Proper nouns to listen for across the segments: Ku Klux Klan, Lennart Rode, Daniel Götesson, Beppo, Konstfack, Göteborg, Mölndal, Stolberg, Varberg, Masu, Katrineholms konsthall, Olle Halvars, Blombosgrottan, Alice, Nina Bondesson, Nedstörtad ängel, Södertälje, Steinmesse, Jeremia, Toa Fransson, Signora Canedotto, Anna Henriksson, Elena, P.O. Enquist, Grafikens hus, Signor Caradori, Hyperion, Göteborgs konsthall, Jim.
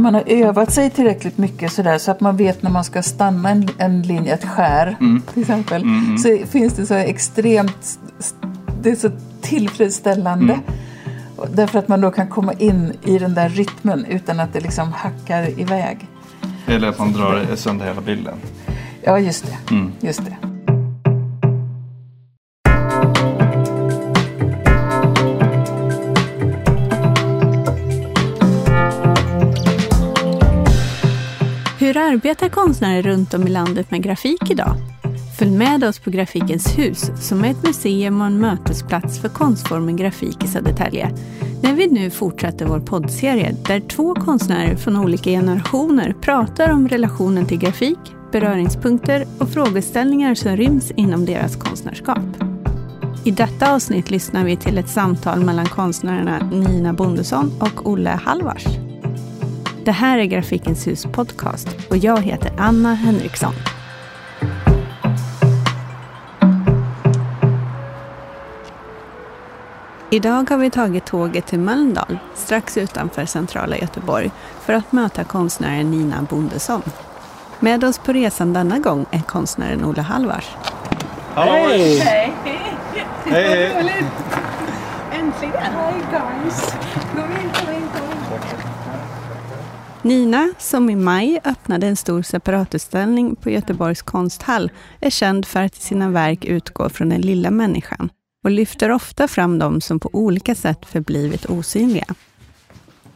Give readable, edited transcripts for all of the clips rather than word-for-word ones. man har övat sig tillräckligt mycket sådär, så att man vet när man ska stanna en linje, ett skär till exempel, så finns det så extremt, det är så tillfredsställande därför att man då kan komma in i den där rytmen utan att det liksom hackar iväg. Eller att man drar sönder hela bilden. Ja, just det. Mm. Just det. Hur arbetar konstnärer runt om i landet med grafik idag? Följ med oss på Grafikens hus, som är ett museum och en mötesplats för konstformen grafik i Södertälje. När vi nu fortsätter vår poddserie där två konstnärer från olika generationer pratar om relationen till grafik, beröringspunkter och frågeställningar som ryms inom deras konstnärskap. I detta avsnitt lyssnar vi till ett samtal mellan konstnärerna Nina Bondesson och Olle Halvars. Det här är Grafikens hus podcast och jag heter Anna Henriksson. Idag har vi tagit tåget till Mölndal, strax utanför centrala Göteborg, för att möta konstnären Nina Bondesson. Med oss på resan denna gång är konstnären Olle Halvars. Hej! Hej! Hej! Äntligen! Hi guys! Nina, som i maj öppnade en stor separatutställning på Göteborgs konsthall, är känd för att sina verk utgår från den lilla människan och lyfter ofta fram dem som på olika sätt förblivit osynliga.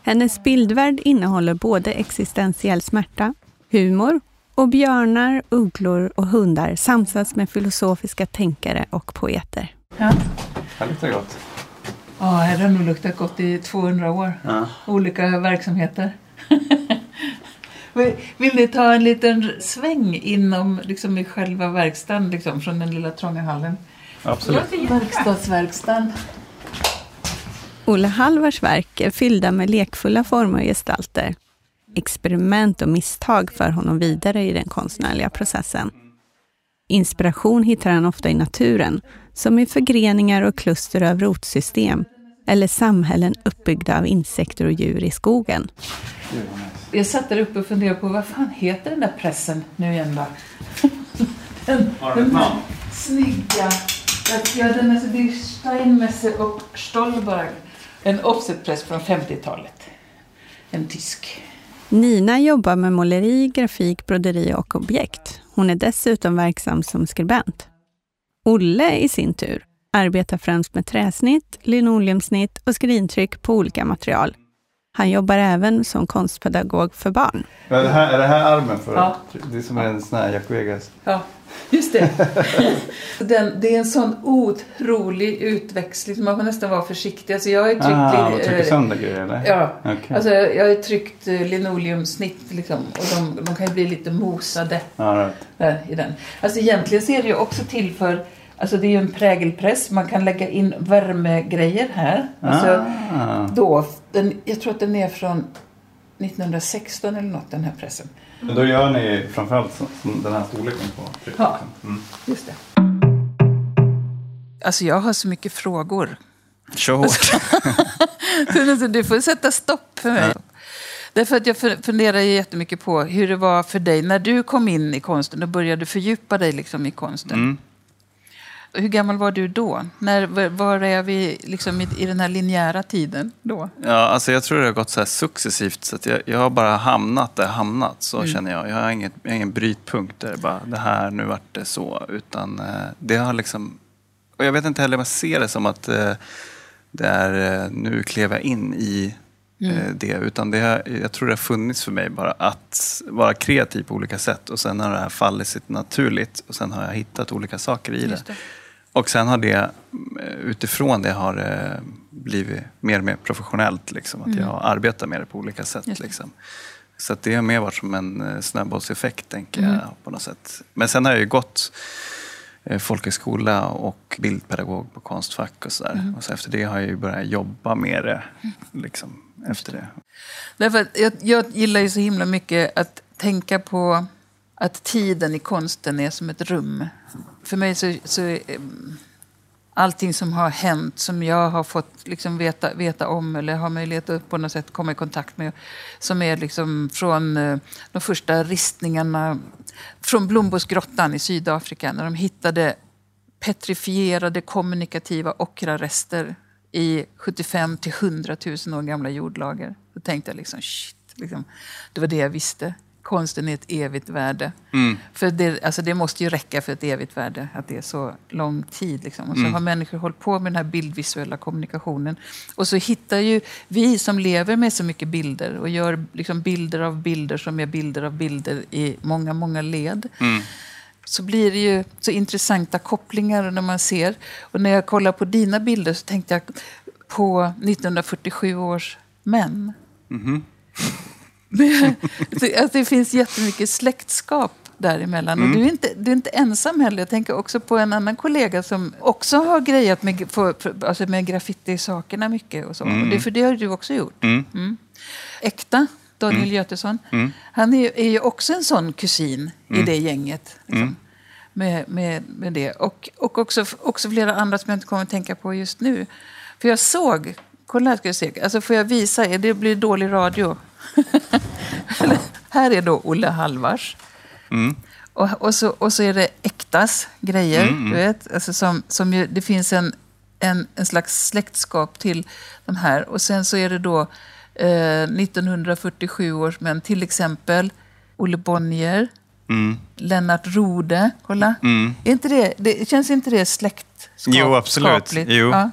Hennes bildvärld innehåller både existentiell smärta, humor och björnar, ugglor och hundar samsats med filosofiska tänkare och poeter. Ja, det luktar gott. Ja, här har nog luktat gott i 200 år. Ja. Olika verksamheter. Vill ni ta en liten sväng inom liksom, i själva verkstaden liksom, från den lilla trånga hallen? Absolut. Verkstadsverkstan. Olle Halvars verk är fyllda med lekfulla former och gestalter. Experiment och misstag för honom vidare i den konstnärliga processen. Inspiration hittar han ofta i naturen, som i förgreningar och kluster av rotsystem, eller samhällen uppbyggda av insekter och djur i skogen. Jag satt där uppe och funderade på, vad fan heter den där pressen nu igen då? Den snygga. Ja, den är så, det är Steinmesse och Stolberg. En offsetpress från 50-talet. En tysk. Nina jobbar med måleri, grafik, broderi och objekt. Hon är dessutom verksam som skribent. Olle i sin tur arbetar främst med träsnitt, linoleumsnitt och skrintryck på olika material. Han jobbar även som konstpedagog för barn. Ja, är det här armen för? Ja. Det är som en sån här Jack Vegas. Ja, just det. Det är en sån otrolig utväxling. Man får nästan vara försiktig. Alltså jag har tryckt... man trycker sönder grejer, eller? Ja, okay. Alltså jag har tryckt linoleumsnitt liksom, och de kan ju bli lite mosade där, i den. Alltså egentligen ser det ju också till för... Alltså det är ju en prägelpress. Man kan lägga in värmegrejer här. Alltså då, jag tror att den är från 1916 eller något, den här pressen. Men då gör ni framförallt som den här storleken på. Ja, just det. Alltså jag har så mycket frågor. Kör hårt. Alltså, du får sätta stopp för mig. Därför att jag funderar jättemycket på hur det var för dig när du kom in i konsten och började fördjupa dig liksom i konsten. Mm. Hur gammal var du då? Var är vi liksom i den här linjära tiden då? Ja, alltså jag tror det har gått så här successivt. Så att jag har bara hamnat där jag hamnat. Så känner jag. Jag har ingen brytpunkt där. Bara, det här, nu vart det så. Utan det har liksom... Och jag vet inte heller om jag ser det som att det är, nu klev jag in i det. Utan jag tror det har funnits för mig bara att vara kreativ på olika sätt. Och sen har det här fallit sitt naturligt. Och sen har jag hittat olika saker i det. Och sen har det, utifrån det, har blivit mer och mer professionellt. Liksom, att jag arbetar med det på olika sätt. Liksom. Så att det har mer varit som en snöbollseffekt, tänker jag, på något sätt. Men sen har jag ju gått folkhögskola och bildpedagog på Konstfack och sådär. Och så efter det har jag ju börjat jobba med det, liksom, efter det. Därför att jag gillar ju så himla mycket att tänka på att tiden i konsten är som ett rum. För mig så allting som har hänt, som jag har fått liksom veta om eller har möjlighet att på något sätt komma i kontakt med, som är liksom från de första ristningarna från Blombosgrottan i Sydafrika, när de hittade petrifierade kommunikativa ockrarester i 75 till 100 000 år gamla jordlager. Då tänkte jag liksom, shit, liksom, det var det jag visste. Konsten är ett evigt värde. Mm. För det måste ju räcka för ett evigt värde, att det är så lång tid. Liksom. Och så har människor hållit på med den här bildvisuella kommunikationen. Och så hittar ju vi som lever med så mycket bilder och gör liksom bilder av bilder som är bilder av bilder i många, många led. Mm. Så blir det ju så intressanta kopplingar när man ser. Och när jag kollar på dina bilder så tänkte jag på 1947 års män. Mm-hmm. Att det finns jättemycket släktskap däremellan. Och du är inte ensam heller. Jag tänker också på en annan kollega som också har grejat med graffiti-sakerna mycket. Och så. Och det har du också gjort. Äkta Daniel Götesson. Han är ju också en sån kusin i det gänget. Liksom. Med det. Och också flera andra som jag inte kommer att tänka på just nu. För jag såg... Kolla här ska jag se. Alltså får jag visa er? Det blir dålig radio. Här är då Olle Halvars. Och så är det äktas grejer, du vet, alltså som ju, det finns en slags släktskap till de här. Och sen så är det då 1947 års män, till exempel Olle Bonnier, Lennart Rode, kolla. Är inte det känns inte det släktskapligt? Jo, absolut. Jo. Ja.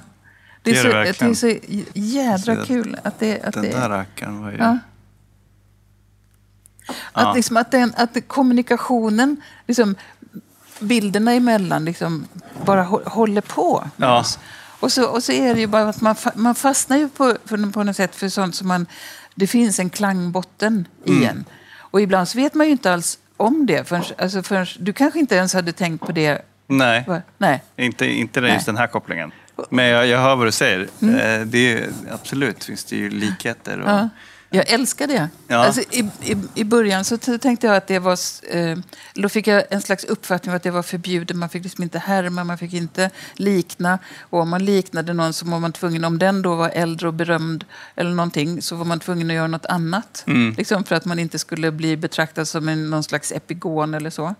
Det är så jädra kul att det där rackaren var ju... Ja. Att kommunikationen, liksom, bilderna emellan liksom, bara håller på med oss. Och så är det ju bara att man fastnar ju på något sätt för sånt som det finns en klangbotten igen. Och ibland så vet man ju inte alls om det. Förrän, du kanske inte ens hade tänkt på det. Nej. Inte just den här kopplingen. Men jag hör vad du säger. Det är ju, absolut finns det ju likheter. Och... Ja. Jag älskar det. Ja. Alltså, i början så tänkte jag att det var... Då fick jag en slags uppfattning att det var förbjudet. Man fick liksom inte härma, man fick inte likna. Och om man liknade någon så var man tvungen... Om den då var äldre och berömd eller någonting så var man tvungen att göra något annat. Liksom för att man inte skulle bli betraktad som någon slags epigon eller så.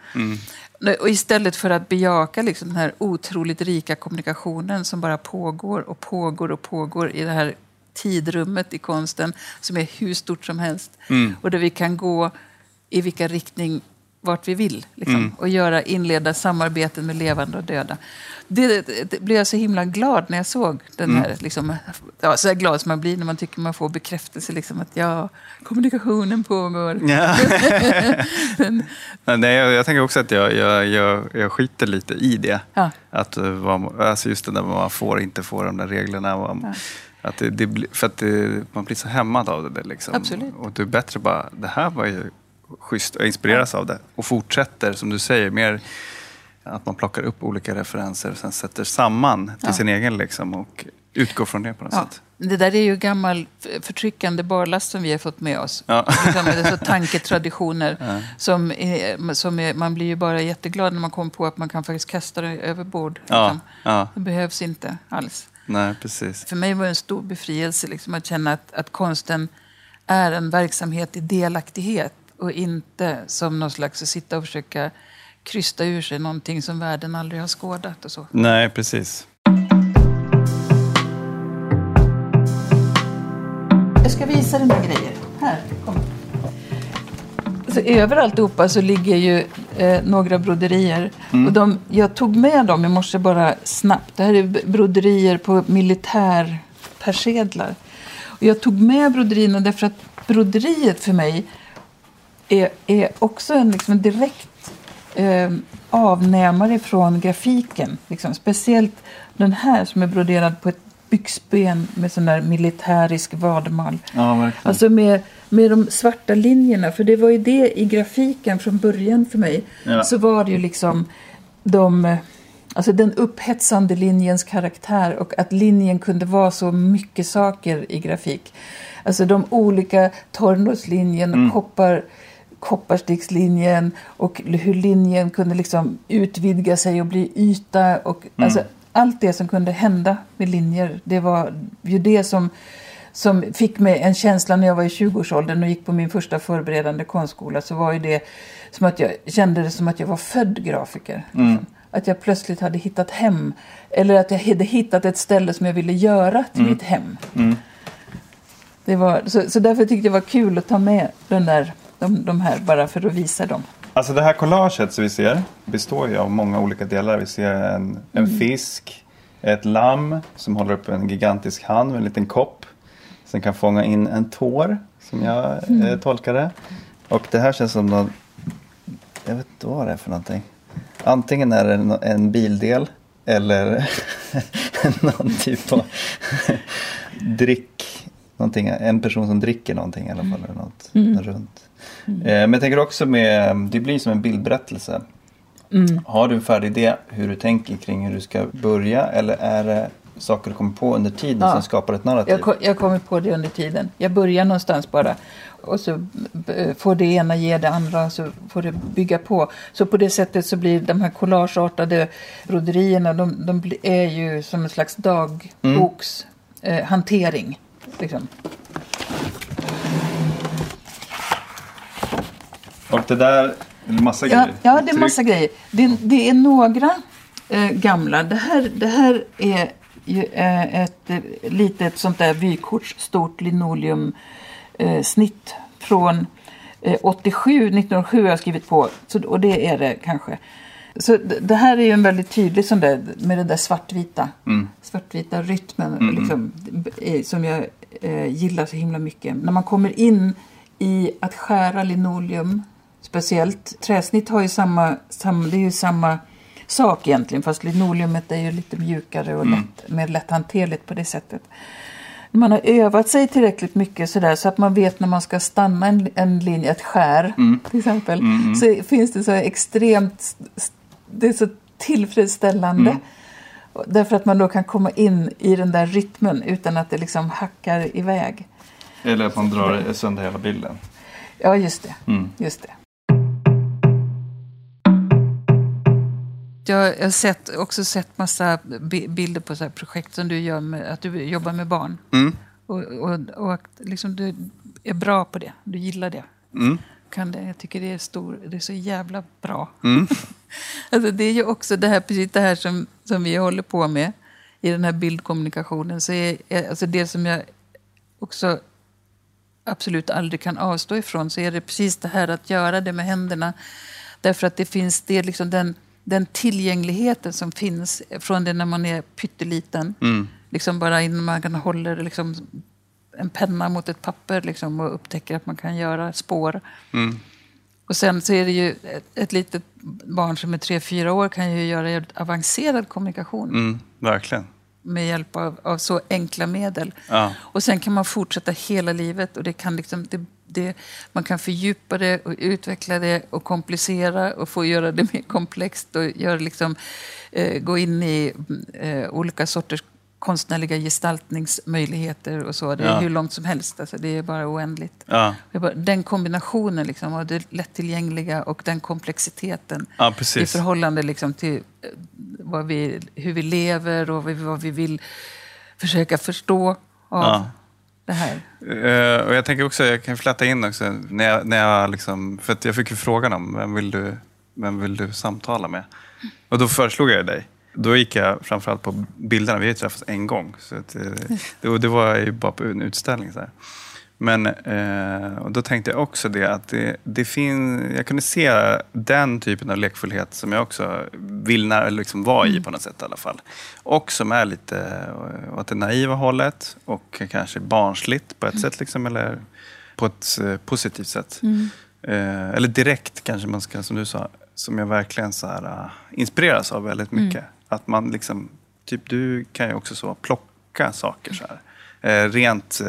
Och istället för att bejaka liksom den här otroligt rika kommunikationen som bara pågår i det här... tidrummet i konsten som är hur stort som helst och där vi kan gå i vilka riktning vart vi vill liksom, och inleda samarbeten med levande och döda. Det blev jag så himla glad när jag såg den här liksom, så här glad som man blir när man tycker man får bekräftelse liksom, att kommunikationen pågår. Nej, jag tänker också att jag skiter lite i det. Ja. Att alltså just det där man inte får de där reglerna och att man blir så hämmad av det där liksom. Absolut. Och du är bättre bara, det här var ju schysst och inspireras av det. Och fortsätter, som du säger, mer att man plockar upp olika referenser och sen sätter samman till sin egen liksom och utgår från det på något sätt. Det där är ju gammal förtryckande barlast som vi har fått med oss. Ja. Så tanketraditioner som man blir ju bara jätteglad när man kommer på att man kan faktiskt kasta det över bord. Liksom. Ja. Det behövs inte alls. Nej, precis. För mig var det en stor befrielse liksom, att känna att konsten är en verksamhet i delaktighet och inte som någon slags att sitta och försöka krysta ur sig någonting som världen aldrig har skådat och så. Nej, precis. Jag ska visa den här grejen. Här, kom. Så överallt uppe så ligger ju några broderier. Och jag tog med dem i morse bara snabbt. Det här är broderier på militärpersedlar. Och jag tog med broderierna därför att broderiet för mig är också en direkt avnämare från grafiken. Liksom. Speciellt den här som är broderad på ett byxben med sån där militärisk vadmal. Ja, verkligen. Alltså med de svarta linjerna, för det var ju det i grafiken från början för mig, så var det ju liksom den upphetsande linjens karaktär och att linjen kunde vara så mycket saker i grafik. Alltså de olika tornoslinjen, kopparstickslinjen och hur linjen kunde liksom utvidga sig och bli yta och alltså allt det som kunde hända med linjer, det var ju det som fick mig en känsla när jag var i 20-årsåldern och gick på min första förberedande konstskola, så var ju det som att jag kände det som att jag var född grafiker. Mm. Att jag plötsligt hade hittat hem, eller att jag hade hittat ett ställe som jag ville göra till mitt hem. Mm. Det var, så därför tyckte jag det var kul att ta med de här bara för att visa dem. Alltså det här collaget som vi ser består ju av många olika delar. Vi ser en fisk, ett lamm som håller upp en gigantisk hand med en liten kopp. Sen kan fånga in en tår som jag tolkar det. Och det här känns som någon, jag vet inte vad det är för någonting. Antingen är det en bildel eller någon typ av dryck. Någonting, en person som dricker någonting i alla fall eller något runt. Mm. Men jag tänker också med, det blir som en bildberättelse. Mm. Har du en färdig idé hur du tänker kring hur du ska börja, eller är det saker du kommer på under tiden som skapar ett narrativ? Jag kommer på det under tiden. Jag börjar någonstans bara och så får det ena ge det andra, så får det bygga på. Så på det sättet så blir de här collageartade broderierna, de är ju som en slags dagbokshantering. Liksom. Och det där är massa grejer. Ja, det är massa grejer. Det är några gamla. Det här är ju ett litet sånt där vykorts stort linoleumsnitt från 1907 har jag skrivit på. Så, och det är det kanske. Så det här är ju en väldigt tydlig sån där, med den där svartvita rytmen liksom, som jag gillar så himla mycket. När man kommer in i att skära linoleum speciellt. Träsnitt har ju det är ju samma sak egentligen, fast linoleumet är ju lite mjukare och mer lätthanterligt på det sättet. Man har övat sig tillräckligt mycket sådär, så att man vet när man ska stanna en linje, ett skär till exempel, så finns det så extremt, det är så tillfredsställande. Därför att man då kan komma in i den där rytmen utan att det liksom hackar iväg. Eller att man drar sönder hela bilden. Ja, just det. Just det. Jag har också sett massa bilder på så här projekt som du gör med, att du jobbar med barn. Och liksom du är bra på det. Du gillar det. Jag tycker det är så jävla bra. Alltså det är ju också det här, precis det här som vi håller på med i den här bildkommunikationen. Så är alltså det som jag också absolut aldrig kan avstå ifrån, så är det precis det här att göra det med händerna. Därför att det finns, det är liksom den tillgängligheten som finns från det när man är pytteliten. Liksom bara innan man håller liksom en penna mot ett papper liksom, och upptäcker att man kan göra spår. Och sen så är det ju ett litet barn som är 3-4 år kan ju göra avancerad kommunikation. Verkligen. Med hjälp av så enkla medel. Ja. Och sen kan man fortsätta hela livet, och det kan liksom, man kan fördjupa det och utveckla det och komplicera och få göra det mer komplext och göra liksom, gå in i olika sorters konstnärliga gestaltningsmöjligheter och så. Det är hur långt som helst. Alltså, det är bara oändligt. Ja. Den kombinationen liksom, av det lättillgängliga och den komplexiteten i förhållande liksom, till hur vi lever och vad vi vill försöka förstå av det här. Och jag tänker också, jag kan flätta in också när jag liksom, för att jag fick ju frågan om vem vill du samtala med? Och då föreslog jag dig. Då gick jag framförallt på bilderna. Vi har ju träffats en gång. Så att, det var ju bara på en utställning. Så här. Men och då tänkte jag också det. Att jag kunde se den typen av lekfullhet som jag också vill liksom vara i på något sätt i alla fall. Och som är lite åt det naiva hållet. Och kanske barnsligt på ett sätt. Liksom, eller på ett positivt sätt. Eller direkt kanske man ska, som du sa. Som jag verkligen så här, inspireras av väldigt mycket. Att man liksom, typ du kan ju också så plocka saker så här. Rent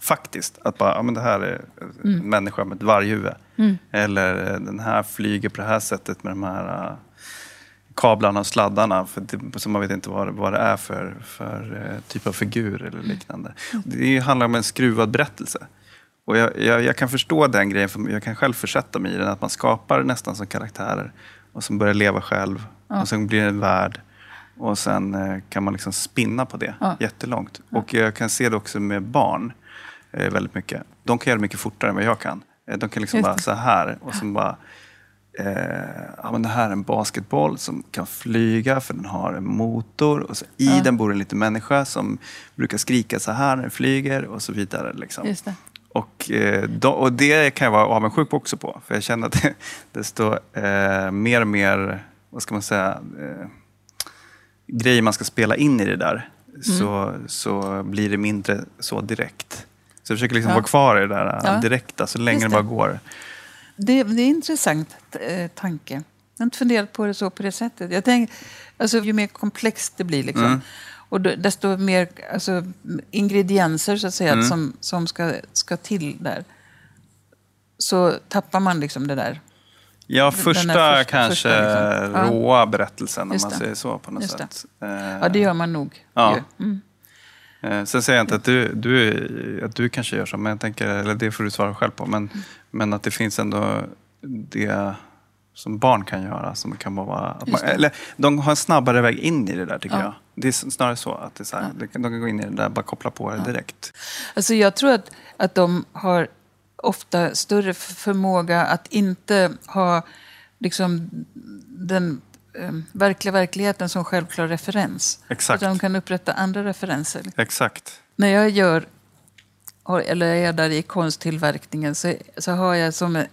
faktiskt. Att bara, ja men det här är en människa med ett varghuvud. Eller den här flyger på det här sättet med de här kablarna och sladdarna. För det, så man vet inte vad det är för typ av figur eller liknande. Det handlar om en skruvad berättelse. Och jag kan förstå den grejen, för jag kan själv försätta mig i den. Att man skapar nästan som karaktärer. Och som börjar leva själv. Ja. Och sen blir det en värld. Och sen kan man liksom spinna på det jättelångt. Och jag kan se det också med barn väldigt mycket. De kan göra mycket fortare än vad jag kan. De kan liksom bara så här och sen bara... ja, men det här är en basketboll som kan flyga för den har en motor och så i den bor en liten människa som brukar skrika så här när den flyger och så vidare liksom. Just det. Och det kan jag vara avundsjuk också på, för jag känner att det står mer och mer, vad ska man säga, grejer man ska spela in i det där, så blir det mindre så direkt, så jag försöker liksom vara kvar i det där direkta så länge det bara går. Det är en intressant tanke. Jag har inte funderat på det så på det sättet. Jag tänker, alltså, ju mer komplext det blir liksom, och desto mer alltså, ingredienser så att säga, som ska till där, så tappar man liksom det där. Ja, första liksom, råa berättelsen, om man säger så på något sätt. Ja, det gör man nog. Ja. Sen säger jag inte att du kanske gör så, men jag tänker, eller det får du svara själv på, men att det finns ändå det som barn kan göra, som kan vara att man, eller de har en snabbare väg in i det där, tycker jag. Det är snarare så att det är så här, de kan gå in i det där, bara koppla på det direkt. Alltså jag tror att de har ofta större förmåga att inte ha liksom den verkligheten som självklar referens. Exakt. Utan de kan upprätta andra referenser. Exakt. När jag är där i konsttillverkningen, så har jag som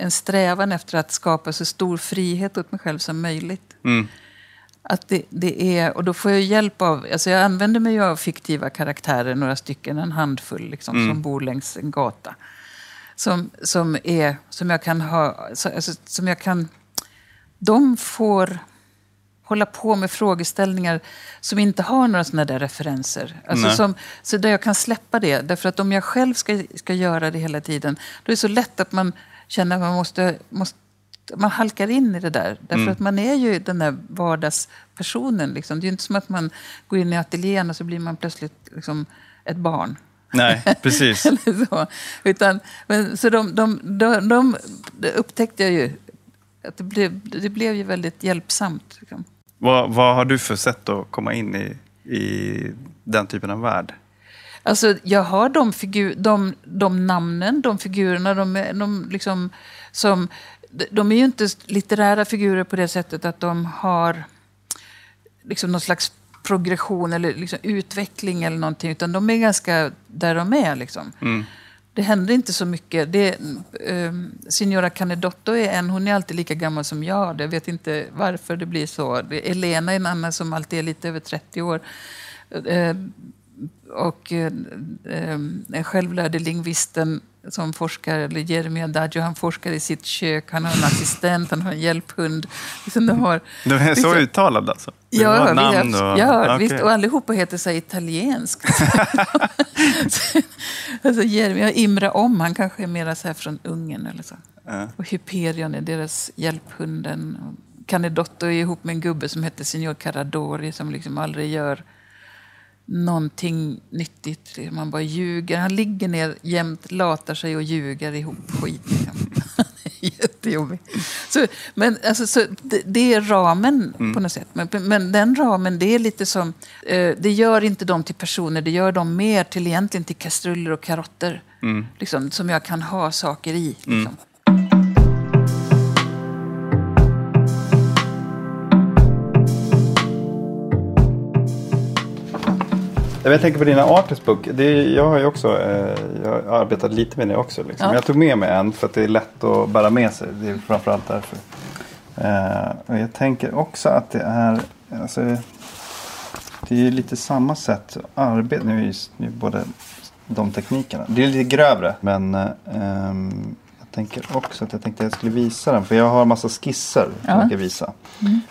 en strävan efter att skapa så stor frihet åt mig själv som möjligt. Att det är, och då får jag hjälp av, alltså jag använder mig av fiktiva karaktärer, några stycken, en handfull liksom, som bor längs en gata. Som jag kan de får hålla på med frågeställningar som inte har några sådana där referenser. Alltså så där jag kan släppa det. Därför att om jag själv ska göra det hela tiden, då är det så lätt att man känner att man måste man halkar in i det där. Därför att man är ju den där vardagspersonen. Liksom. Det är ju inte som att man går in i ateljén och så blir man plötsligt liksom, ett barn. Nej, precis. Eller så. De upptäckte jag ju att det blev ju väldigt hjälpsamt. Vad har du för sätt att komma in i den typen av värld? Alltså, jag har de namnen, de figurerna, de liksom, som, de är ju inte litterära figurer på det sättet att de har liksom någon slags progression eller liksom utveckling eller någonting, utan de är ganska där de är liksom. Det händer inte så mycket. Signora Canedotto är en, hon är alltid lika gammal som jag. Jag vet inte varför det blir så. Elena är en annan som alltid är lite över 30 år. En självlärde lingvisten som forskar, eller Jeremia, han forskar i sitt kök, han har en assistent, han har en hjälphund. De är så uttalade alltså? Visst, och allihopa heter sig italienskt. Alltså Jeremia imrar om, han kanske är mera så här från Ungern eller så. Och Hyperion är deras hjälphunden. Canedotto är ihop med en gubbe som heter Signor Caradori, som liksom aldrig gör någonting nyttigt. Man bara ljuger. Han ligger ner jämt, latar sig och ljuger ihop skit. Jättejobbig. Det är ramen på något sätt. Men den ramen, det är lite som... det gör inte dem till personer. Det gör dem mer till egentligen till kastruller och karotter. Liksom, som jag kan ha saker i. Liksom. Jag tänker på dina artistbook. Jag har ju också jag arbetat lite med det också. Liksom. Ja. Jag tog med mig en för att det är lätt att bära med sig. Det är framförallt därför. Och jag tänker också att det är... Alltså, det är lite samma sätt att arbeta. Nu är både de teknikerna. Det är lite grövre. Men jag tänker också att jag tänkte att jag skulle visa den. För jag har en massa skisser som jag ska visa.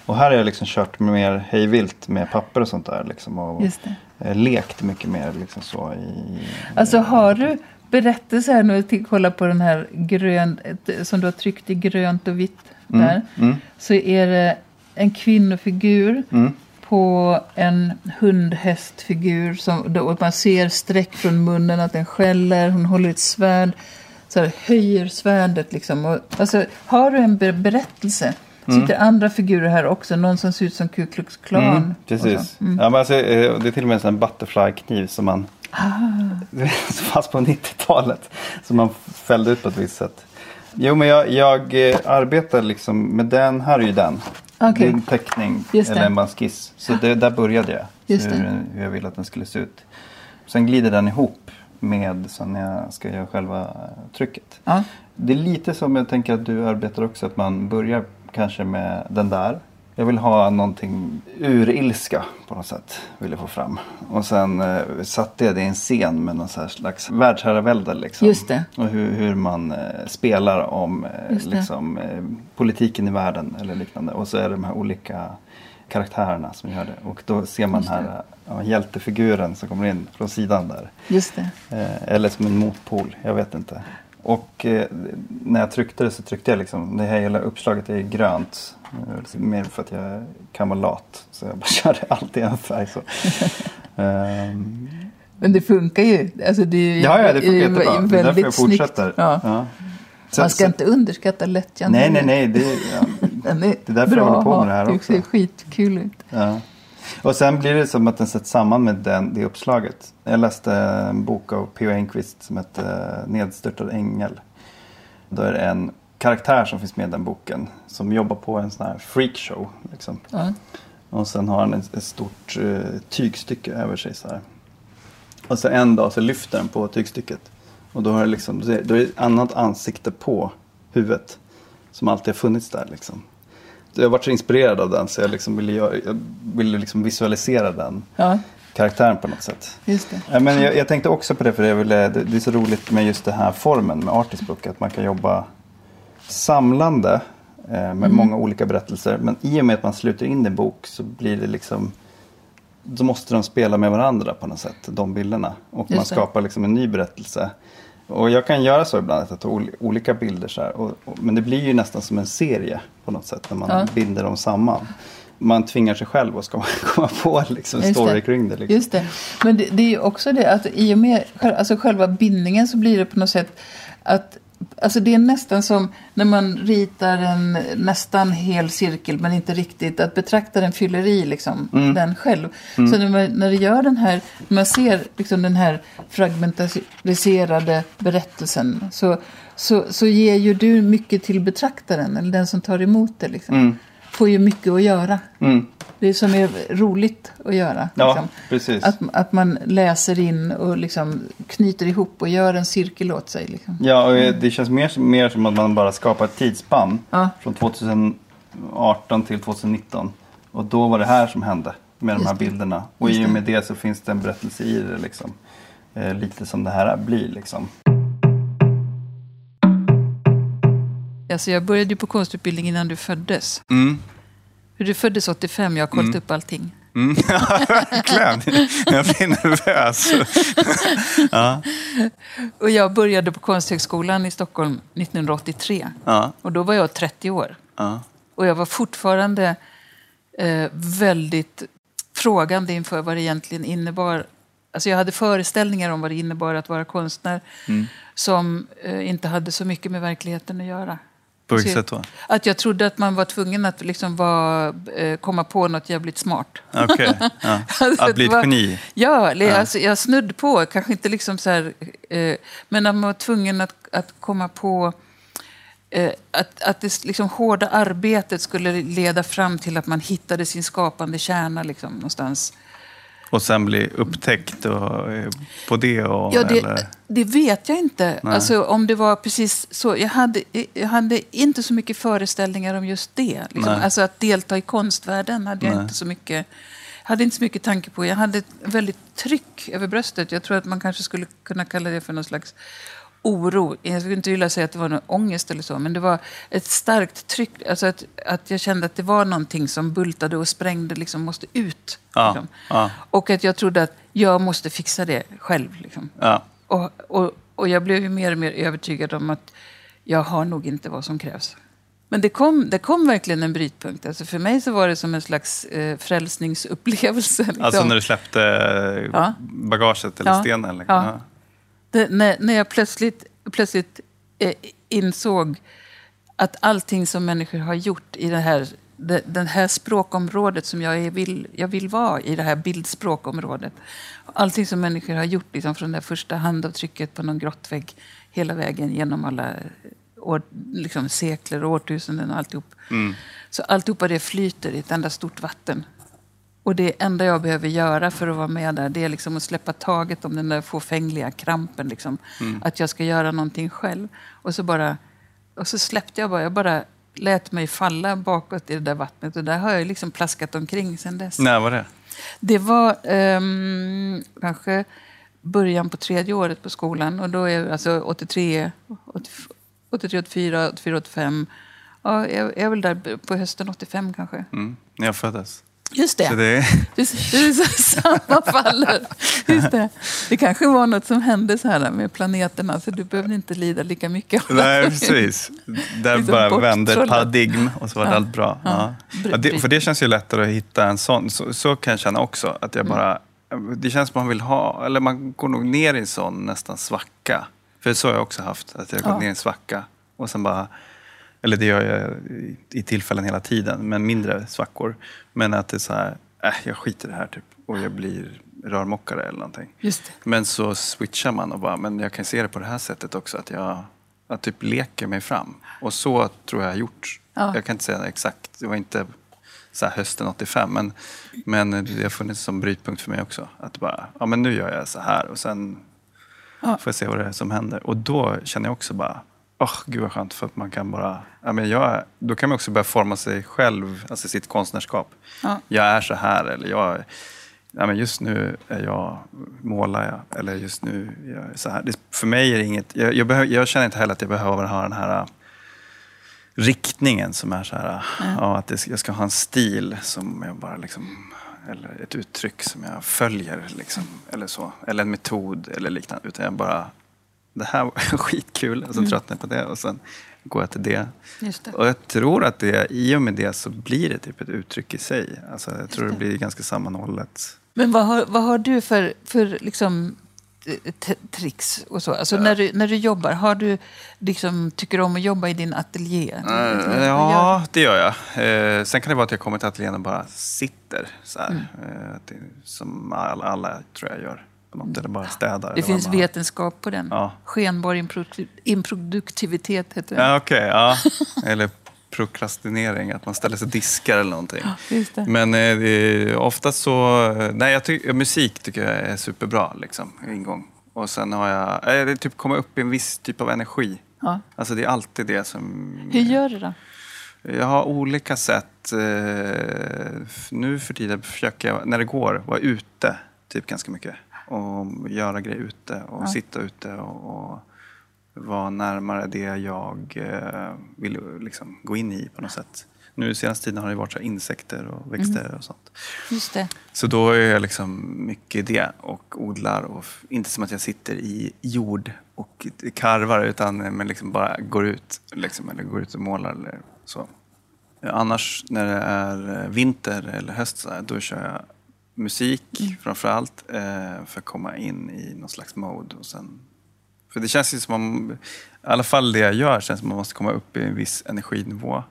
Och här har jag liksom kört mer hejvilt med papper och sånt där. Liksom, just det. Lekt mycket mer liksom så i... Alltså har du berättelser här nu, kolla på den här grön som du har tryckt i grönt och vitt där, så är det en kvinnofigur på en hundhästfigur som, och man ser streck från munnen att den skäller, hon håller ett svärd så här, höjer svärdet liksom, och, alltså har du en berättelse sitter andra figurer här också. Någon som ser ut som Ku Klux Klan. Mm, precis. Mm. Ja, men alltså, det är till och med en sån här butterfly-kniv som man fast på 90-talet. Som man fällde ut på ett visst sätt. Jo, men jag arbetar liksom med den. Här är ju den. Okay. En teckning eller en skiss. Så det, där började jag. Så hur jag ville att den skulle se ut. Sen glider den ihop med så när jag ska göra själva trycket. Ja. Det är lite som jag tänker att du arbetar också. Att man börjar kanske med den där. Jag vill ha någonting urilska på något sätt. Vill jag få fram. Och sen satte jag det i en scen med någon så här slags världsherravälde. Liksom. Just det. Och hur man spelar om liksom, politiken i världen eller liknande. Och så är det de här olika karaktärerna som gör det. Och då ser man här hjältefiguren som kommer in från sidan där. Just det. Eller som en motpol, jag vet inte. Och när jag tryckte det så tryckte jag liksom, det här hela uppslaget är grönt. Mer för att jag kan vara lat. Så jag bara körde alltid en färg så. Men det funkar ju. Alltså det är ju det funkar jättebra. Det är därför jag fortsätter. Snyggt. Ja. Ja. Så, man ska inte underskatta lättjan. Nej. Det är därför jag håller på med det här också. Det är skitkul ut. Ja. Och sen blir det som att den sätts samman med det uppslaget. Jag läste en bok av P.O. Enquist som heter Nedstörtad ängel. Då är det en karaktär som finns med i den boken som jobbar på en sån här freakshow. Liksom. Ja. Och sen har han ett stort tygstycke över sig så här. Och sen en dag så lyfter han på tygstycket. Och då har det liksom, då är det ett annat ansikte på huvudet som alltid har funnits där liksom. Jag har varit så inspirerad av den så jag liksom ville liksom visualisera den karaktären på något sätt. Just det. Men jag tänkte också på det för det är så roligt med just den här formen med artistbook att man kan jobba samlande med många olika berättelser men i och med att man sluter in en bok så blir det liksom då måste de spela med varandra på något sätt, de bilderna. Och man skapar liksom en ny berättelse. Och jag kan göra så ibland att jag tar olika bilder så här. Men det blir ju nästan som en serie på något sätt när man binder dem samman. Man tvingar sig själv och ska komma på liksom story kring det. Liksom. Just det. Men det är ju också det att i och med alltså själva bindningen så blir det på något sätt att alltså det är nästan som när man ritar en nästan hel cirkel men inte riktigt att betraktaren fyller i liksom den själv. Mm. Så när du gör den här, när man ser liksom den här fragmentariserade berättelsen så ger ju du mycket till betraktaren eller den som tar emot det liksom. Får ju mycket att göra. Det som är roligt att göra. Liksom. Ja, precis. Att man läser in och liksom knyter ihop och gör en cirkel åt sig. Liksom. Ja, och det känns mer som att man bara skapar ett tidsspann från 2018 till 2019. Och då var det här som hände med de här bilderna. Och i och med det så finns det en berättelse i det. Liksom. Lite som det här blir liksom. Alltså jag började ju på konstutbildning innan du föddes. Hur du föddes 85, jag har kollat upp allting. Ja, verkligen. Jag blir nervös. Ja. Och jag började på Konsthögskolan i Stockholm 1983. Ja. Och då var jag 30 år. Ja. Och jag var fortfarande väldigt frågande inför vad det egentligen innebar. Alltså jag hade föreställningar om vad det innebar att vara konstnär som inte hade så mycket med verkligheten att göra. På vilket sätt då? Att jag trodde att man var tvungen att liksom komma på något jävligt smart. Okej. Ja. Alltså att bli ett geni. Ja, alltså jag snudde på. Kanske inte liksom så här... men att man var tvungen att komma på... Att det liksom hårda arbetet skulle leda fram till att man hittade sin skapande kärna liksom, någonstans. Och sen bli upptäckt och, på det? Och, ja, det vet jag inte. Alltså, om det var precis så. Jag hade inte så mycket föreställningar om just det. Liksom. Alltså att delta i konstvärlden hade jag inte så mycket tanke på. Jag hade ett väldigt tryck över bröstet. Jag tror att man kanske skulle kunna kalla det för någon slags oro. Jag skulle inte vilja säga att det var någon ångest eller så. Men det var ett starkt tryck. Alltså att jag kände att det var någonting som bultade och sprängde. Liksom måste ut. Liksom. Ja. Och att jag trodde att jag måste fixa det själv. Liksom. Ja. Och jag blev ju mer och mer övertygad om att jag har nog inte vad som krävs. Men det kom verkligen en brytpunkt. Alltså för mig så var det som en slags frälsningsupplevelse. Liksom. Alltså när du släppte bagaget eller stenen? Liksom. Ja. När jag plötsligt insåg att allting som människor har gjort i det här språkområdet som jag vill vara i, det här bildspråkområdet, allting som människor har gjort liksom, från det första handavtrycket på någon grottvägg hela vägen genom alla år, liksom, sekler och årtusenden och alltihop. Mm. Så alltihopa det flyter i ett enda stort vatten. Och det enda jag behöver göra för att vara med där, det är liksom att släppa taget om den där fåfängliga krampen. Liksom. Mm. Att jag ska göra någonting själv. Och så släppte jag bara. Jag bara lät mig falla bakåt i det där vattnet. Och där har jag liksom plaskat omkring sedan dess. När var det? Det var kanske början på tredje året på skolan. Och då är jag, alltså 83, 84, 85. Ja, jag är väl där på hösten 85 kanske. Mm. Jag föddes. Just det. Just det. Det kanske var något som hände så här med planeterna, så du behövde inte lida lika mycket. Nej, precis. Där liksom bara vände ett paradigm och så var allt bra. Ja. Ja, det, för det känns ju lättare att hitta en sån. Så kan jag känna också. Att jag bara, det känns som man vill ha, eller man går nog ner i en sån nästan svacka. För så har jag också haft, att jag går ner i en svacka och sen bara... Eller det gör jag i tillfällen hela tiden, men mindre svackor. Men att det är så här, jag skiter i det här typ. Och jag blir rörmockare eller någonting. Just det. Men så switchar man och bara, men jag kan se det på det här sättet också. Att jag typ leker mig fram. Och så tror jag har gjort. Ja. Jag kan inte säga exakt, det var inte så här hösten 85. Men det har funnits som brytpunkt för mig också. Att bara, ja men nu gör jag så här. Och sen får jag se vad det är som händer. Och då känner jag också bara... Gud vad skönt, för att man kan bara... då kan man också börja forma sig själv, alltså sitt konstnärskap. Ja. Jag är så här, eller just nu målar jag, eller just nu är jag så här. Det, för mig är det inget... Jag känner inte heller att jag behöver ha den här riktningen som är så här... Mm. Ja, att jag ska ha en stil som jag bara liksom... Eller ett uttryck som jag följer, liksom, eller så. Eller en metod, eller liknande, utan jag bara... Det här var skitkul. Och så tröttnade jag på det. Och sen går jag till det. Just det. Och jag tror att det, i och med det så blir det typ ett uttryck i sig. Alltså, jag tror det blir ganska sammanhållet. Men vad har du för liksom, tricks och så? Alltså, när du jobbar, har du liksom, tycker du om att jobba i din ateljé? Ja, det gör jag. Sen kan det vara att jag kommer till ateljén och bara sitter. Så här, som alla tror jag gör. Något, eller bara städar. Det finns vetenskap på den. Ja. Skenbar improduktivitet heter det. Ja, okej. Ja. Eller prokrastinering, att man ställer sig diskar eller någonting. Ja, just det. Men ofta så... Nej, musik tycker jag är superbra liksom, ingång. Och sen har jag... Det typ kommer upp i en viss typ av energi. Ja. Alltså det är alltid det som... Hur gör du då? Jag har olika sätt. Nu för tiden försöker jag, när det går, vara ute typ ganska mycket. Och göra grejer ute och sitta ute och vara närmare det jag vill liksom gå in i på något sätt. Nu i senaste tiden har det varit så insekter och växter och sånt. Just det. Så då är jag liksom mycket i det och odlar. Och inte som att jag sitter i jord och karvar, utan men liksom bara går ut. Liksom, eller går ut och målar eller så. Annars när det är vinter eller höst så här, då kör jag musik framförallt för att komma in i någon slags mode. Och sen, för det känns ju som om, i alla fall det jag gör känns som man måste komma upp i en viss energinivå.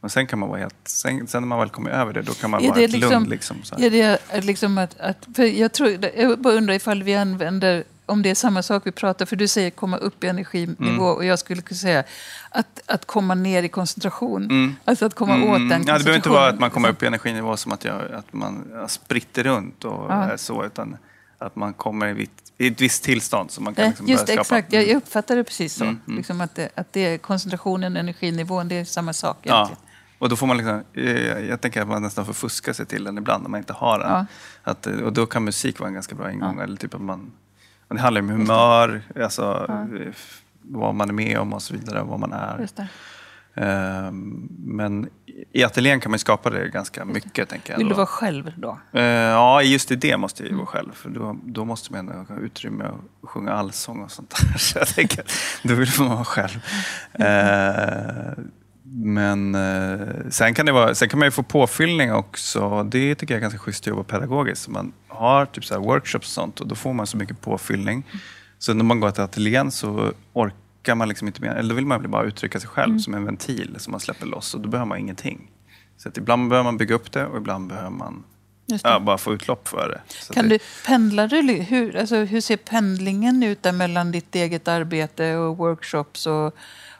Och sen kan man vara helt, sen när man väl kommer över det, då kan man vara helt liksom, lugn. Liksom, så här. Är det liksom att för jag bara undrar ifall vi använder, om det är samma sak vi pratar, för du säger komma upp i energinivå och jag skulle kunna säga att komma ner i koncentration. Mm. Alltså att komma åt den koncentration. Ja, det behöver inte vara att man kommer upp i energinivå som att man spritter runt och så, utan att man kommer i ett visst tillstånd som man kan liksom börja skapa. Exakt, jag uppfattar det precis så. Liksom att det är koncentrationen, energinivån, det är samma sak egentligen. Ja. Och då får man liksom, jag tänker att man nästan får fuska sig till den ibland när man inte har den. Ja. Och då kan musik vara en ganska bra ingång. Ja. Eller typ att man... Det handlar om humör, alltså vad man är med om och så vidare, vad man är. Just det. Men i ateljén kan man skapa det ganska mycket, tänker jag. Vill du vara själv då? Ja, just i det måste jag ju vara själv. För då måste man ha utrymme att sjunga allsång och sånt där. Så jag tänker, då vill man vara själv. Men sen kan man ju få påfyllning också. Det tycker jag är ganska schysst att jobba pedagogiskt. Man har typ så här workshops och sånt, och då får man så mycket påfyllning. Så när man går till ateljén så orkar man liksom inte mer. Eller då vill man bara uttrycka sig själv som en ventil som man släpper loss. Och då behöver man ingenting. Så att ibland behöver man bygga upp det och ibland behöver man bara få utlopp för det. Så kan det... Hur ser pendlingen ut där mellan ditt eget arbete och workshops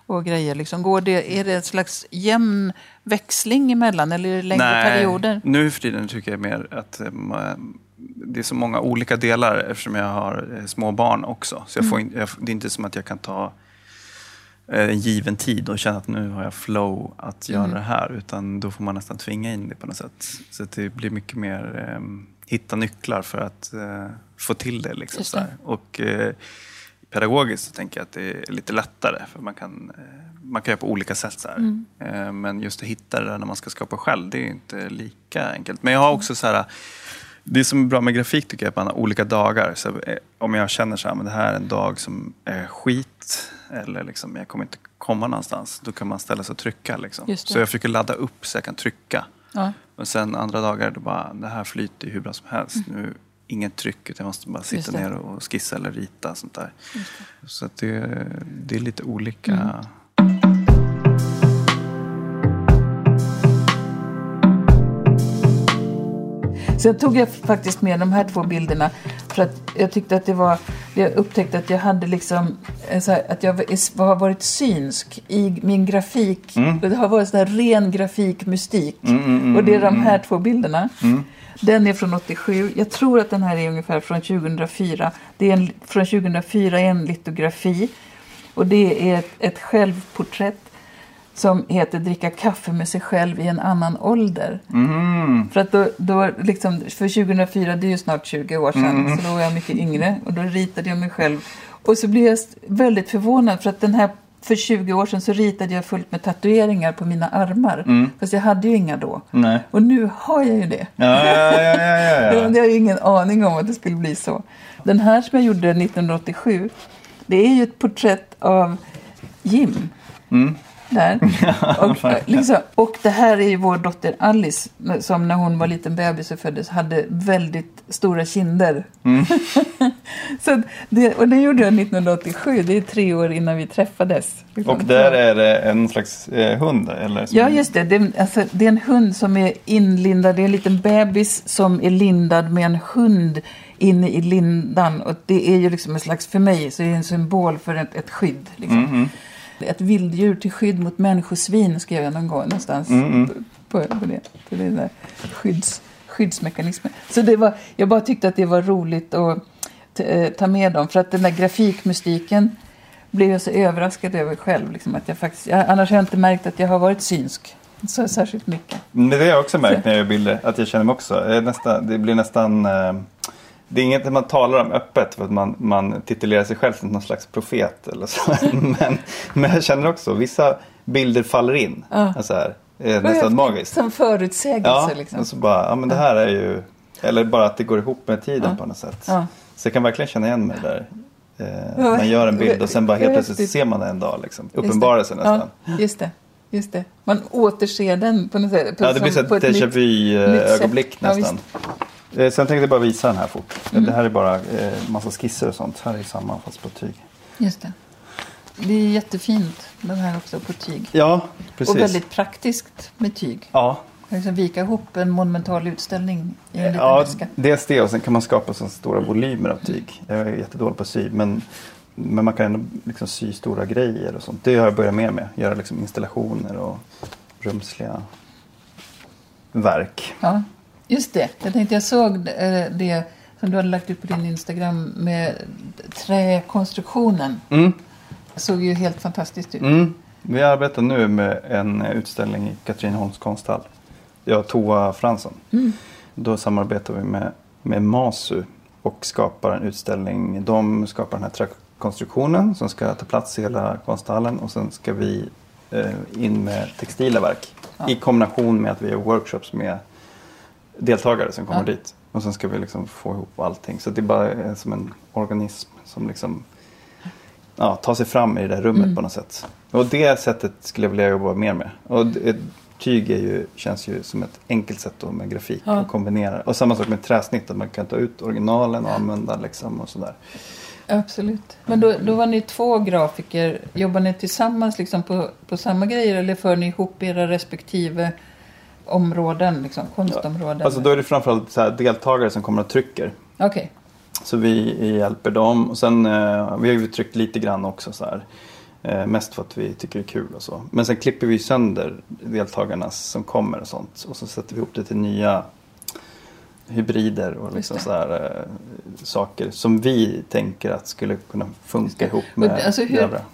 och grejer? Liksom? Är det en slags jämn växling emellan eller är det längre perioder? Nu för tiden tycker jag mer att... det är så många olika delar eftersom jag har små barn också. Så jag får det är inte som att jag kan ta en given tid och känna att nu har jag flow att göra det här. Utan då får man nästan tvinga in det på något sätt. Så att det blir mycket mer hitta nycklar för att få till det. Liksom, så här. Och pedagogiskt så tänker jag att det är lite lättare. För man kan göra på olika sätt. Så här. Men just att hitta det när man ska skapa själv, det är inte lika enkelt. Men jag har också så här... Det som är bra med grafik tycker jag är att man har olika dagar. Så om jag känner så här, men det här är en dag som är skit eller liksom, jag kommer inte komma någonstans, då kan man ställa sig och trycka. Liksom. Så jag försöker ladda upp så jag kan trycka. Ja. Och sen andra dagar, då bara, det här flyter hur bra som helst. Nu inget tryck, utan jag måste bara sitta ner och skissa eller rita. Sånt där. Så att det är lite olika... Så jag tog faktiskt med de här två bilderna för att jag tyckte att det var... Jag upptäckte att jag hade liksom... Så här, att jag har varit synsk i min grafik. Det har varit sån här ren grafikmystik. Och det är de här två bilderna. Den är från 87. Jag tror att den här är ungefär från 2004. Det är från 2004 en litografi. Och det är ett självporträtt som heter dricka kaffe med sig själv i en annan ålder. För att då liksom, för 2004, det är ju snart 20 år sedan, så då var jag mycket yngre och då ritade jag mig själv. Och så blev jag väldigt förvånad för att den här, för 20 år sedan så ritade jag fullt med tatueringar på mina armar. Fast jag hade ju inga då. Nej. Och nu har jag ju det. Ja. Jag har ju ingen aning om att det skulle bli så. Den här som jag gjorde 1987, det är ju ett porträtt av Jim. Där. Och det här är ju vår dotter Alice som när hon var liten bebis och föddes hade väldigt stora kinder. Så och det gjorde jag 1987, det är 3 år innan vi träffades. Och där är det en slags hund eller? Ja just det, det är en hund som är inlindad, det är en liten bebis som är lindad med en hund inne i lindan och det är ju liksom en slags, för mig så är det en symbol för ett skydd liksom. Ett vilddjur till skydd mot människosvin skrev jag någon gång någonstans på det där skyddsmekanismen. Så det var, jag bara tyckte att det var roligt att ta med dem för att den där grafikmystiken blev jag så överraskad över själv liksom, att jag faktiskt, annars har jag inte märkt att jag har varit synsk så särskilt mycket. Men det har jag också märkt när jag gör bilder att jag känner mig också nästan, det blir nästan det är inget man talar om öppet för att man titulerar sig själv som någon slags profet eller så. Men jag känner också vissa bilder faller in. Så här, nästan magiskt. Som förutsägelse liksom. Och så bara, men det här är ju... Eller bara att det går ihop med tiden på något sätt. Så jag kan verkligen känna igen mig där. Man gör en bild och sen bara helt plötsligt ser man den en dag. Liksom. Uppenbarelse nästan. Just det. Man återser den på något sätt. Det blir så ett déjà vu-ögonblick nästan. Sen tänkte jag bara visa den här fort. Det här är bara massa skisser och sånt. Här är samma fast på tyg. Just det. Det är jättefint. De här också på tyg. Ja, precis. Och väldigt praktiskt med tyg. Ja. Man kan vika ihop en monumental utställning i en liten väska. Ja, dels det. Och sen kan man skapa så stora volymer av tyg. Jag är jättedålig på sy. Men man kan ändå liksom sy stora grejer och sånt. Det har jag börjat med. Göra liksom installationer och rumsliga verk. Ja. Just det, jag tänkte jag såg det som du hade lagt ut på din Instagram med träkonstruktionen. Det såg ju helt fantastiskt ut. Vi arbetar nu med en utställning i Katrineholms konsthall. Jag och Toa Fransson. Då samarbetar vi med Masu och skapar en utställning. De skapar den här träkonstruktionen som ska ta plats i hela konsthallen. Och sen ska vi in med textila verk. I kombination med att vi gör workshops med deltagare som kommer dit. Och sen ska vi liksom få ihop allting. Så det är bara som en organism som liksom tar sig fram i det där rummet på något sätt. Och det sättet skulle jag vilja jobba mer med. Och tyg känns ju som ett enkelt sätt då med grafik och kombinera. Och samma sak med träsnitt. Att man kan ta ut originalen och använda liksom och sådär. Absolut. Men då var ni två grafiker. Jobbar ni tillsammans liksom på samma grejer eller för ni ihop era respektive områden, liksom, konstområden? Ja. Alltså då är det framförallt så här deltagare som kommer och trycker. Okej. Okay. Så vi hjälper dem. Och sen vi har ju tryckt lite grann också så här. Mest för att vi tycker det är kul och så. Men sen klipper vi sönder deltagarna som kommer och sånt. Och så sätter vi ihop det till nya hybrider och liksom så här, saker som vi tänker att skulle kunna funka ihop med. Och, alltså,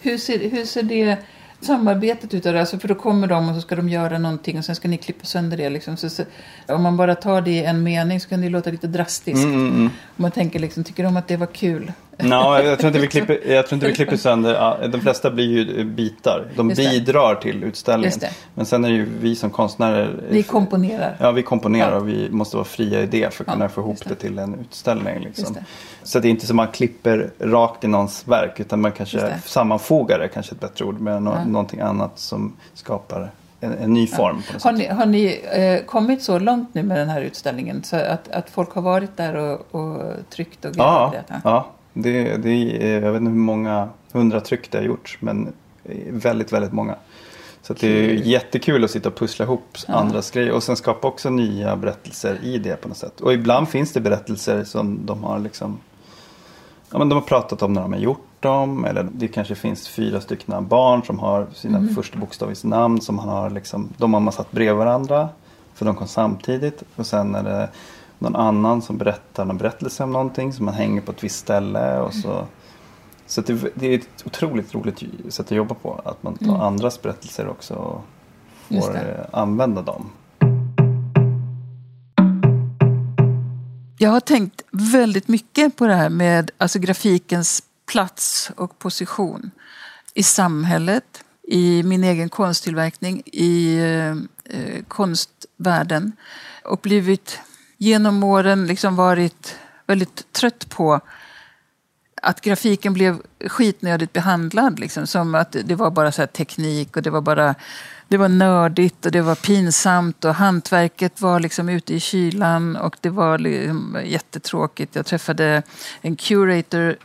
hur ser det samarbetet ut? Alltså, för då kommer de och så ska de göra någonting och sen ska ni klippa sönder det. Liksom. Så, om man bara tar det i en mening så kan det låta lite drastiskt. Mm. Man tänker liksom, tycker de att det var kul? Nej, jag tror inte vi klipper sönder. Ja, de flesta blir ju bitar. De bidrar till utställningen. Men sen är det ju vi som konstnärer... Vi komponerar. Ja, vi komponerar och vi måste vara fria i det för att kunna få ihop det till en utställning. Liksom. Så det är inte som man klipper rakt i någons verk utan man kanske sammanfogar det, kanske ett bättre ord, med någonting annat som skapar en ny form. Ja. Har ni kommit så långt nu med den här utställningen så att folk har varit där och tryckt och grävt det? Ja. Jag vet inte hur många 100 tryck det har gjorts, men väldigt, väldigt många. Så att det är jättekul att sitta och pussla ihop andras grejer. Och sen skapa också nya berättelser i det på något sätt. Och ibland finns det berättelser som de har liksom... Ja, men de har pratat om när de har gjort dem. Eller det kanske finns 4 stycken barn som har sina första bokstav i sin namn. Som man har liksom, de har man satt bredvid varandra, för de kom samtidigt. Och sen är det... någon annan som berättar någon berättelse om någonting som man hänger på ett visst ställe och så det är ett otroligt roligt sätt att jobba på, att man tar andras berättelser också och får använda dem. Jag har tänkt väldigt mycket på det här med alltså grafikens plats och position i samhället, i min egen konsttillverkning, i konstvärlden, och blivit genom åren liksom varit väldigt trött på att grafiken blev skitnödigt behandlad. Liksom, som att det var bara så här teknik och det var nördigt och det var pinsamt. Och hantverket var liksom ute i kylan och det var liksom jättetråkigt. Jag träffade en curator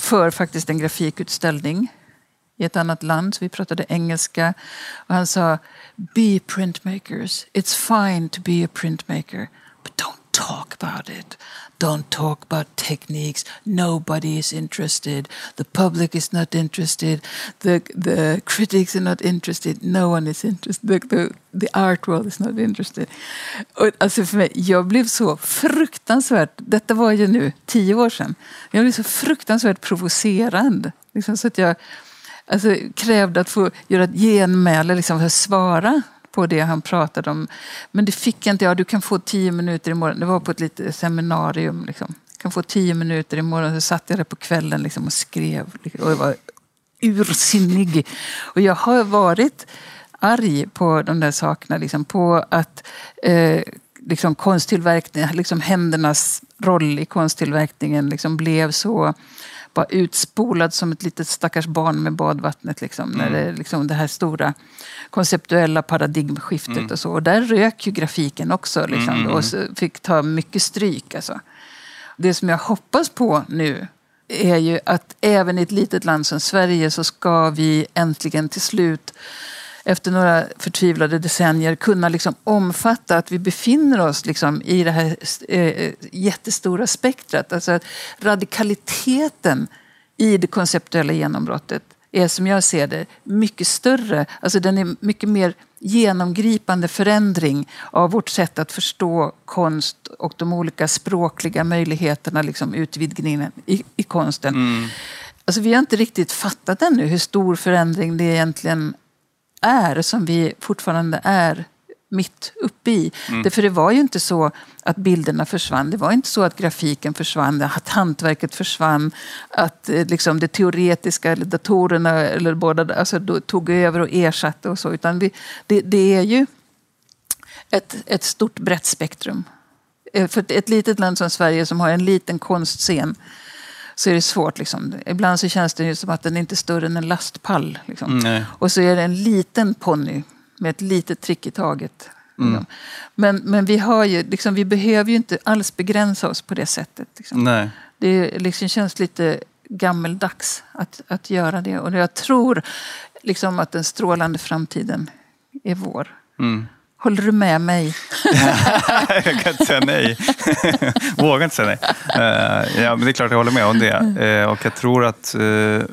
för faktiskt en grafikutställning i ett annat land. Så vi pratade engelska och han sa "Be printmakers. It's fine to be a printmaker. But don't talk about it. Don't talk about techniques. Nobody is interested. The public is not interested. The critics are not interested. No one is interested. The art world is not interested." Och alltså för mig, jag blev så fruktansvärt... Detta var ju nu 10 år sedan. Jag blev så fruktansvärt provocerad. Liksom, så att jag alltså, krävde att få göra ett genmäle, liksom, för att svara på det han pratade om. Men det fick jag inte. Ja, du kan få 10 minuter imorgon. Det var på ett litet seminarium. Liksom. Du kan få 10 minuter imorgon. Så satt jag där på kvällen liksom, och skrev. Och jag var ursinnig. Och jag har varit arg på de där sakerna. Liksom, på att liksom, konsttillverkningen, liksom, händernas roll i konsttillverkningen liksom, blev så... bara utspolad som ett litet stackars barn med badvattnet. Liksom, när det, liksom, det här stora konceptuella paradigmskiftet och så. Och där rök ju grafiken också. Liksom, och så fick ta mycket stryk. Alltså. Det som jag hoppas på nu är ju att även i ett litet land som Sverige så ska vi äntligen till slut efter några förtvivlade decennier kunna liksom omfatta att vi befinner oss liksom i det här jättestora spektrat. Alltså att radikaliteten i det konceptuella genombrottet är, som jag ser det, mycket större. Alltså den är mycket mer genomgripande förändring av vårt sätt att förstå konst och de olika språkliga möjligheterna, liksom utvidgningen i konsten. Alltså vi har inte riktigt fattat ännu hur stor förändring det egentligen är, som vi fortfarande är mitt uppe i. För det var ju inte så att bilderna försvann. Det var inte så att grafiken försvann, att hantverket försvann, att liksom, det teoretiska eller datorerna eller båda alltså, tog över och ersatte och så. Utan det är ju ett stort brett spektrum. För ett litet land som Sverige som har en liten konstscen så är det svårt. Liksom. Ibland så känns det ju som att den inte är större än en lastpall. Liksom. Och så är det en liten ponny med ett litet trick i taget. Liksom. Men vi har ju, liksom, vi behöver ju inte alls begränsa oss på det sättet. Liksom. Det liksom känns lite gammeldags att göra det. Och jag tror liksom att den strålande framtiden är vår. Mm. Håller du med mig? Jag kan inte säga nej. Vågar inte säga nej. Ja, men det är klart jag håller med om det. Och jag tror att...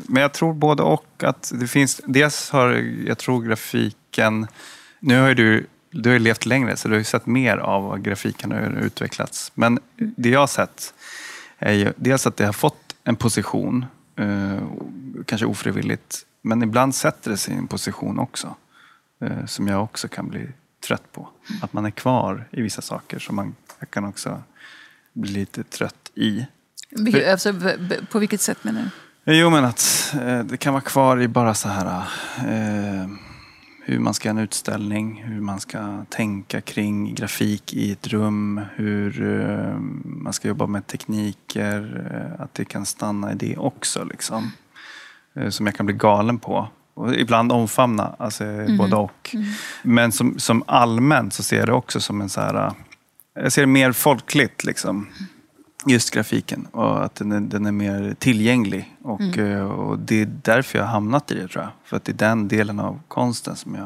men jag tror både och att det finns... Dels har jag tror grafiken... Nu har ju du har ju levt längre så du har ju sett mer av vad grafiken har utvecklats. Men det jag har sett är ju dels att det har fått en position. Kanske ofrivilligt. Men ibland sätter det sig i en position också. Som jag också kan bli trött på. Att man är kvar i vissa saker som man kan också bli lite trött i. Alltså, på vilket sätt menar du? Jo, men att det kan vara kvar i bara så här... hur man ska ha en utställning, hur man ska tänka kring grafik i ett rum, hur man ska jobba med tekniker, att det kan stanna i det också liksom. Som jag kan bli galen på. Och ibland omfamna, alltså både och. Mm. Men som allmänt så ser jag det också som en så här, jag ser det mer folkligt liksom. Just grafiken och att den är mer tillgänglig och det är därför jag har hamnat i det tror jag. För att det är den delen av konsten som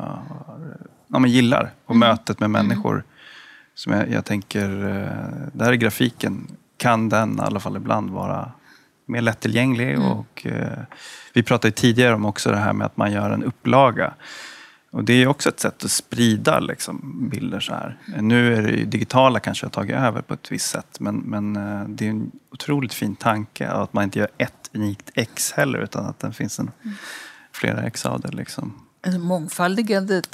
jag gillar och mötet med människor som jag tänker, där är grafiken, kan den i alla fall ibland vara mer lättillgänglig och vi pratade tidigare om också det här med att man gör en upplaga. Och det är också ett sätt att sprida liksom, bilder så här. Nu är det ju digitala kanske har tagit över på ett visst sätt. Men det är en otroligt fin tanke att man inte gör ett unikt X heller utan att det finns flera X av det. Liksom. Mångfaldigandet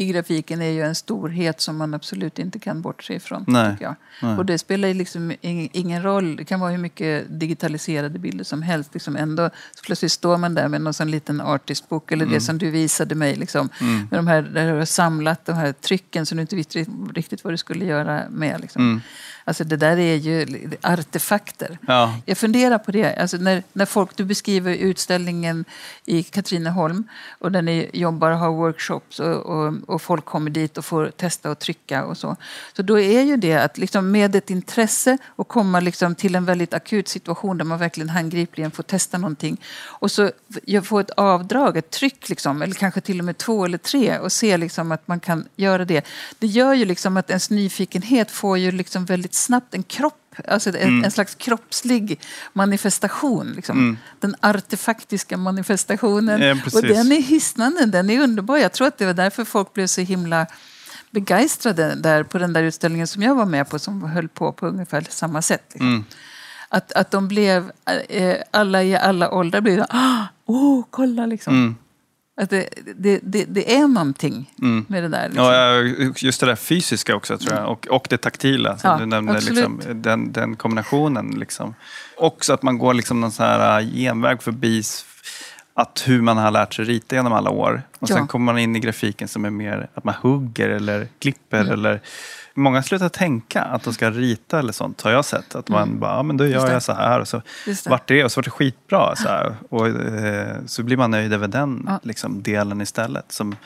i grafiken är ju en storhet som man absolut inte kan bortse ifrån. Nej. Tycker jag. Nej. Och det spelar liksom ingen roll. Det kan vara hur mycket digitaliserade bilder som helst. Liksom ändå, så plötsligt står man där med någon sån liten artistbok eller det som du visade mig. Liksom, med de här, där du har samlat de här trycken som du inte visste riktigt vad du skulle göra med. Liksom. Alltså det där är ju artefakter. Ja. Jag funderar på det. Alltså när folk, du beskriver utställningen i Katrineholm och där ni jobbar och har workshops och folk kommer dit och får testa och trycka och så. Så då är ju det att liksom med ett intresse och komma liksom till en väldigt akut situation där man verkligen handgripligen får testa någonting. Och så få ett avdrag, ett tryck liksom, eller kanske till och med 2 eller 3 och se liksom att man kan göra det. Det gör ju liksom att ens nyfikenhet får ju liksom väldigt snabbt en kropp, alltså en slags kroppslig manifestation liksom. Den artefaktiska manifestationen och den är hisnande, den är underbar. Jag tror att det var därför folk blev så himla begeistrade där på den där utställningen som jag var med på, som höll på ungefär samma sätt liksom. Att de blev alla i alla åldrar blev kolla liksom. Att det är någonting med det där. Liksom. Ja, just det där fysiska också tror jag. Och det taktila. Ja, du nämnde liksom, den kombinationen. Liksom. Också att man går liksom någon sån här genväg förbi att hur man har lärt sig rita genom alla år. Och sen kommer man in i grafiken som är mer att man hugger eller klipper. Eller... Många slutar tänka att de ska rita eller sånt har jag sett. Att man bara, men då gör jag så här. Och så vart det är och så vart det skitbra. Så här. Och så blir man nöjd över den liksom, delen istället. Som,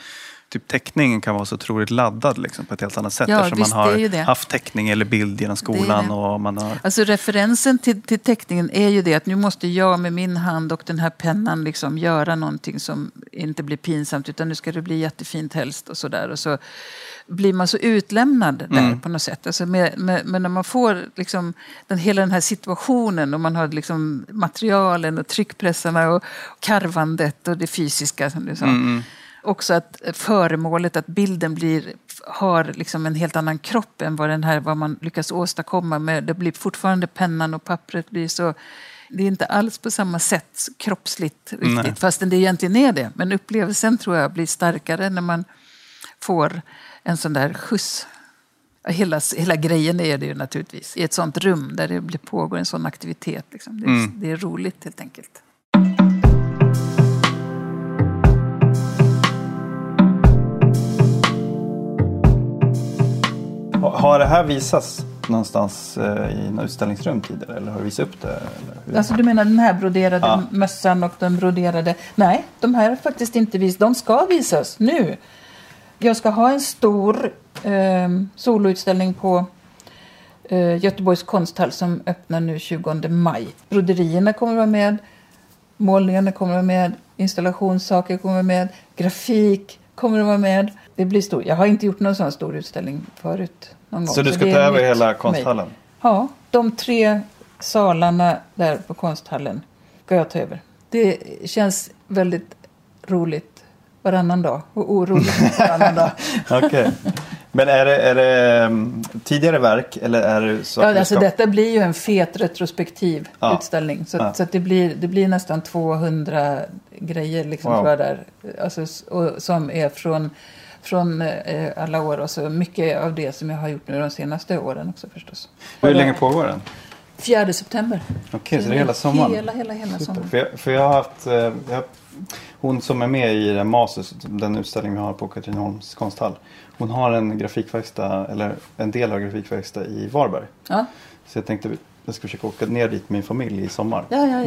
typ teckningen kan vara så otroligt laddad liksom, på ett helt annat sätt. Ja, eftersom man har haft teckning eller bild genom skolan. Det. Och man har... Alltså referensen till teckningen är ju det att nu måste jag med min hand och den här pennan liksom göra någonting som inte blir pinsamt utan nu ska det bli jättefint helst och sådär. Och så blir man så utlämnad där på något sätt. Alltså men när man får liksom hela den här situationen och man har liksom materialen och tryckpressarna och karvandet och det fysiska som du sa. Också att föremålet, att bilden har liksom en helt annan kropp än vad man lyckas åstadkomma med. Det blir fortfarande pennan och pappret blir så... Det är inte alls på samma sätt kroppsligt riktigt. Nej. Fastän det egentligen är det. Men upplevelsen tror jag blir starkare när man får en sån där skjuts. Hela grejen är det ju naturligtvis. I ett sånt rum där det pågår en sån aktivitet. Liksom. Det är roligt helt enkelt. Har det här visats någonstans i en utställningsrum tidigare? Eller har du visat upp det? Alltså du menar den här broderade mössan och den broderade... Nej, de här har faktiskt inte visats. De ska visas nu. Jag ska ha en stor soloutställning på Göteborgs konsthall som öppnar nu 20 maj. Broderierna kommer vara med. målningarna kommer vara med, installationssaker kommer vara med, grafik kommer att vara med. Det blir stor. Jag har inte gjort någon sån stor utställning förut någon gång. Så du ska ta över hela konsthallen? Ja, de 3 salarna där på konsthallen ska jag ta över. Det känns väldigt roligt varannan dag och oroligt varannan dag. Okej. Men är det tidigare verk eller är det så? Ja, alltså detta blir ju en fet retrospektiv utställning. Så att det blir nästan 200 grejer liksom där. Alltså, och, som är från alla år. Och så mycket av det som jag har gjort nu de senaste åren också förstås. Hur länge pågår den? 4 september. Okej, så det är hela sommaren? Hela sommaren. För jag har haft... hon som är med i den Masu, den utställning vi har på Katrineholms konsthall. Hon har en grafikverkstad, eller en del av grafikverkstad i Varberg. Ja. Så jag tänkte jag ska försöka åka ner dit med min familj i sommar. Ja.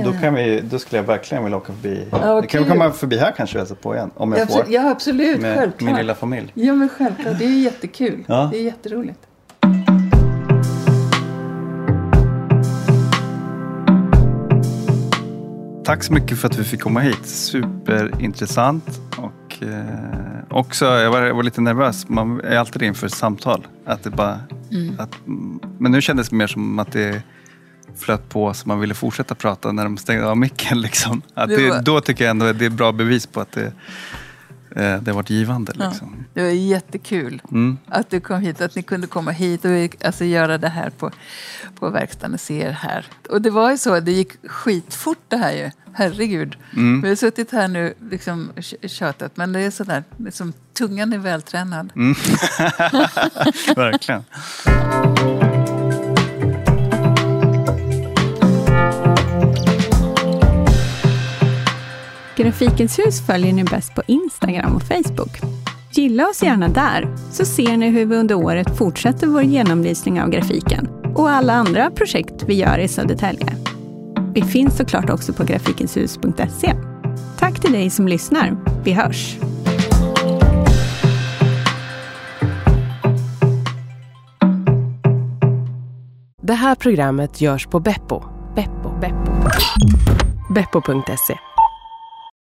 Då skulle jag verkligen vilja åka förbi. Ja, kan vi komma förbi här kanske och hälsa på igen om jag får. Ja, absolut, med självklart. Min lilla familj. Ja, men självklart. Det är jättekul. Ja. Det är jätteroligt. Tack så mycket för att vi fick komma hit. Superintressant. Och också, jag var lite nervös. Man är alltid inför samtal. Att det bara, men nu kändes det mer som att det flöt på. Så man ville fortsätta prata när de stängde av micken. Liksom. Då tycker jag ändå att det är bra bevis på att det har varit givande. Liksom. Ja, det var jättekul att du kom hit. Att ni kunde komma hit och alltså, göra det här på verkstaden och se er här. Och det var ju så. Det gick skitfort det här ju. Herregud. Vi har suttit här nu liksom tjatat. Men det är sådär. Liksom, tungan är vältränad. Verkligen. Grafikens hus följer ni bäst på Instagram och Facebook. Gilla oss gärna där så ser ni hur vi under året fortsätter vår genomlysning av grafiken och alla andra projekt vi gör i Södertälje. Vi finns såklart också på grafikenshus.se. Tack till dig som lyssnar. Vi hörs! Det här programmet görs på Beppo. Beppo.se